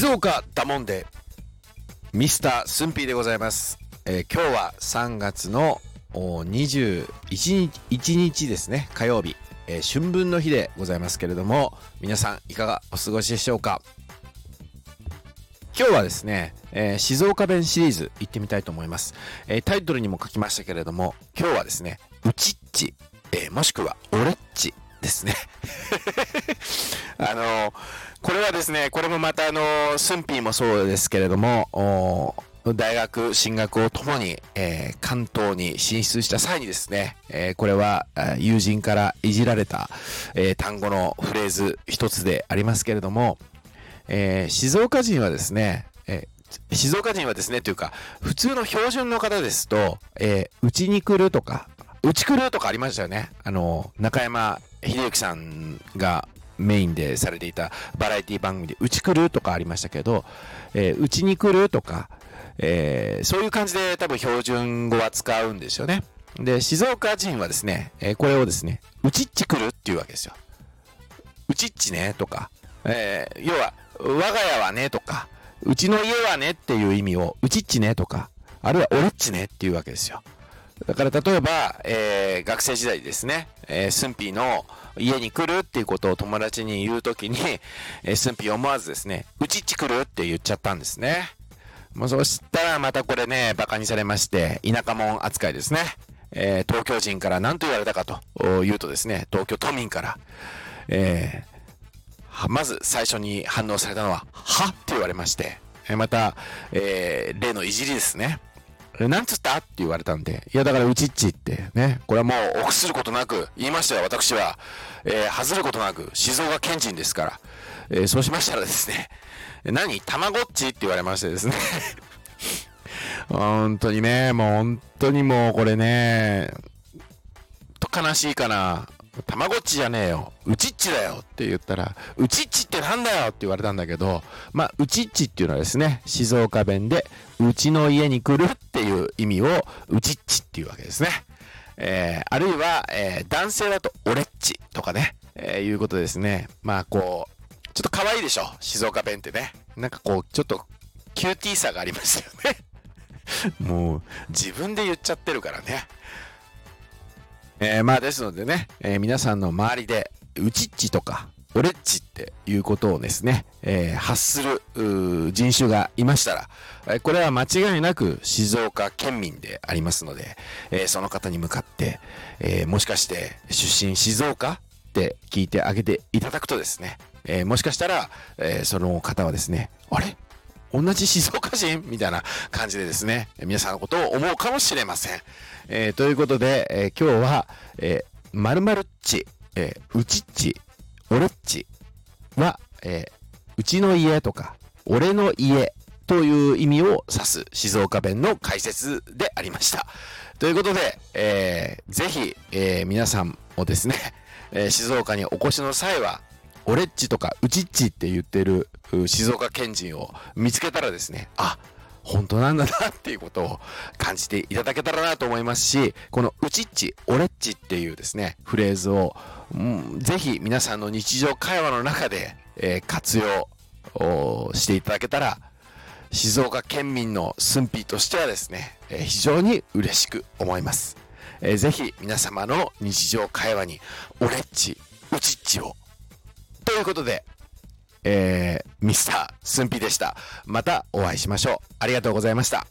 静岡だもんでミスタースンピーでございます。今日は3月の21日ですね、火曜日、春分の日でございますけれども、皆さんいかがお過ごしでしょうか。今日はですね、静岡弁シリーズ行ってみたいと思います。タイトルにも書きましたけれども、今日はですね、うちっち、もしくはおれっちですねこれはですね、これもまたスンピーもそうですけれども、大学進学をともに、関東に進出した際にですね、これは友人からいじられた、単語のフレーズ一つでありますけれども、静岡人はですねというか、普通の標準の方ですと、うちに来るとか、うち来るとかありましたよね。中山秀幸さんがメインでされていたバラエティ番組でうち来るとかありましたけど、うちに来るとか、そういう感じで多分標準語は使うんですよね。で、静岡人はですね、これをですね、うちっち来るっていうわけですよ。うちっちねとか、要は我が家はねとか、うちの家はねっていう意味をうちっちねとか、あるいは俺っちねっていうわけですよ。だから例えば、学生時代ですね、スンピーの家に来るっていうことを友達に言うときに、スンピー思わずですね、うちっち来るって言っちゃったんですね。もうそうしたらまたこれね、バカにされまして、田舎者扱いですね。東京人から何と言われたかというとですね、東京都民から、まず最初に反応されたのは、はって言われまして、また、例のいじりですね。なんつったって言われたんで、いやだからうちっちってね、これはもう臆することなく言いましたよ、私は。外ることなく、静岡県人ですから。そうしましたらですね、何たまごっちって言われましてですね本当にね、もう本当にもうこれね、と悲しいかな。たまごっちじゃねえよ、うちっちだよって言ったら、うちっちってなんだよって言われたんだけど、まあうちっちっていうのはですね、静岡弁でうちの家に来るっていう意味をうちっちっていうわけですね。あるいは、男性だとオレっちとかね、いうことですね。まあこうちょっと可愛いでしょ、静岡弁ってね。なんかこうちょっとキューティーさがありましたよねもう自分で言っちゃってるからね。まあですのでね、皆さんの周りでうちっちとかおれっちっていうことをですね、発する人種がいましたら、これは間違いなく静岡県民でありますので、その方に向かって、もしかして出身静岡って聞いてあげていただくとですね、もしかしたら、その方はですね、あれ同じ静岡人みたいな感じでですね、皆さんのことを思うかもしれません。ということで、今日は、〇〇っち、うちっち、俺っちは、うちの家とか俺の家という意味を指す静岡弁の解説でありました。ということで、ぜひ、皆さんもですね、静岡にお越しの際は、オレッチとかウチッチって言ってる静岡県人を見つけたらですね、あ、本当なんだなっていうことを感じていただけたらなと思いますし、このウチッチ、オレッチっていうですねフレーズを、ぜひ皆さんの日常会話の中で、活用していただけたら、静岡県民のスンピーとしてはですね、非常に嬉しく思います。ぜひ皆様の日常会話にオレッチ、ウチッチを、ということで、ミスタースンピでした。またお会いしましょう。ありがとうございました。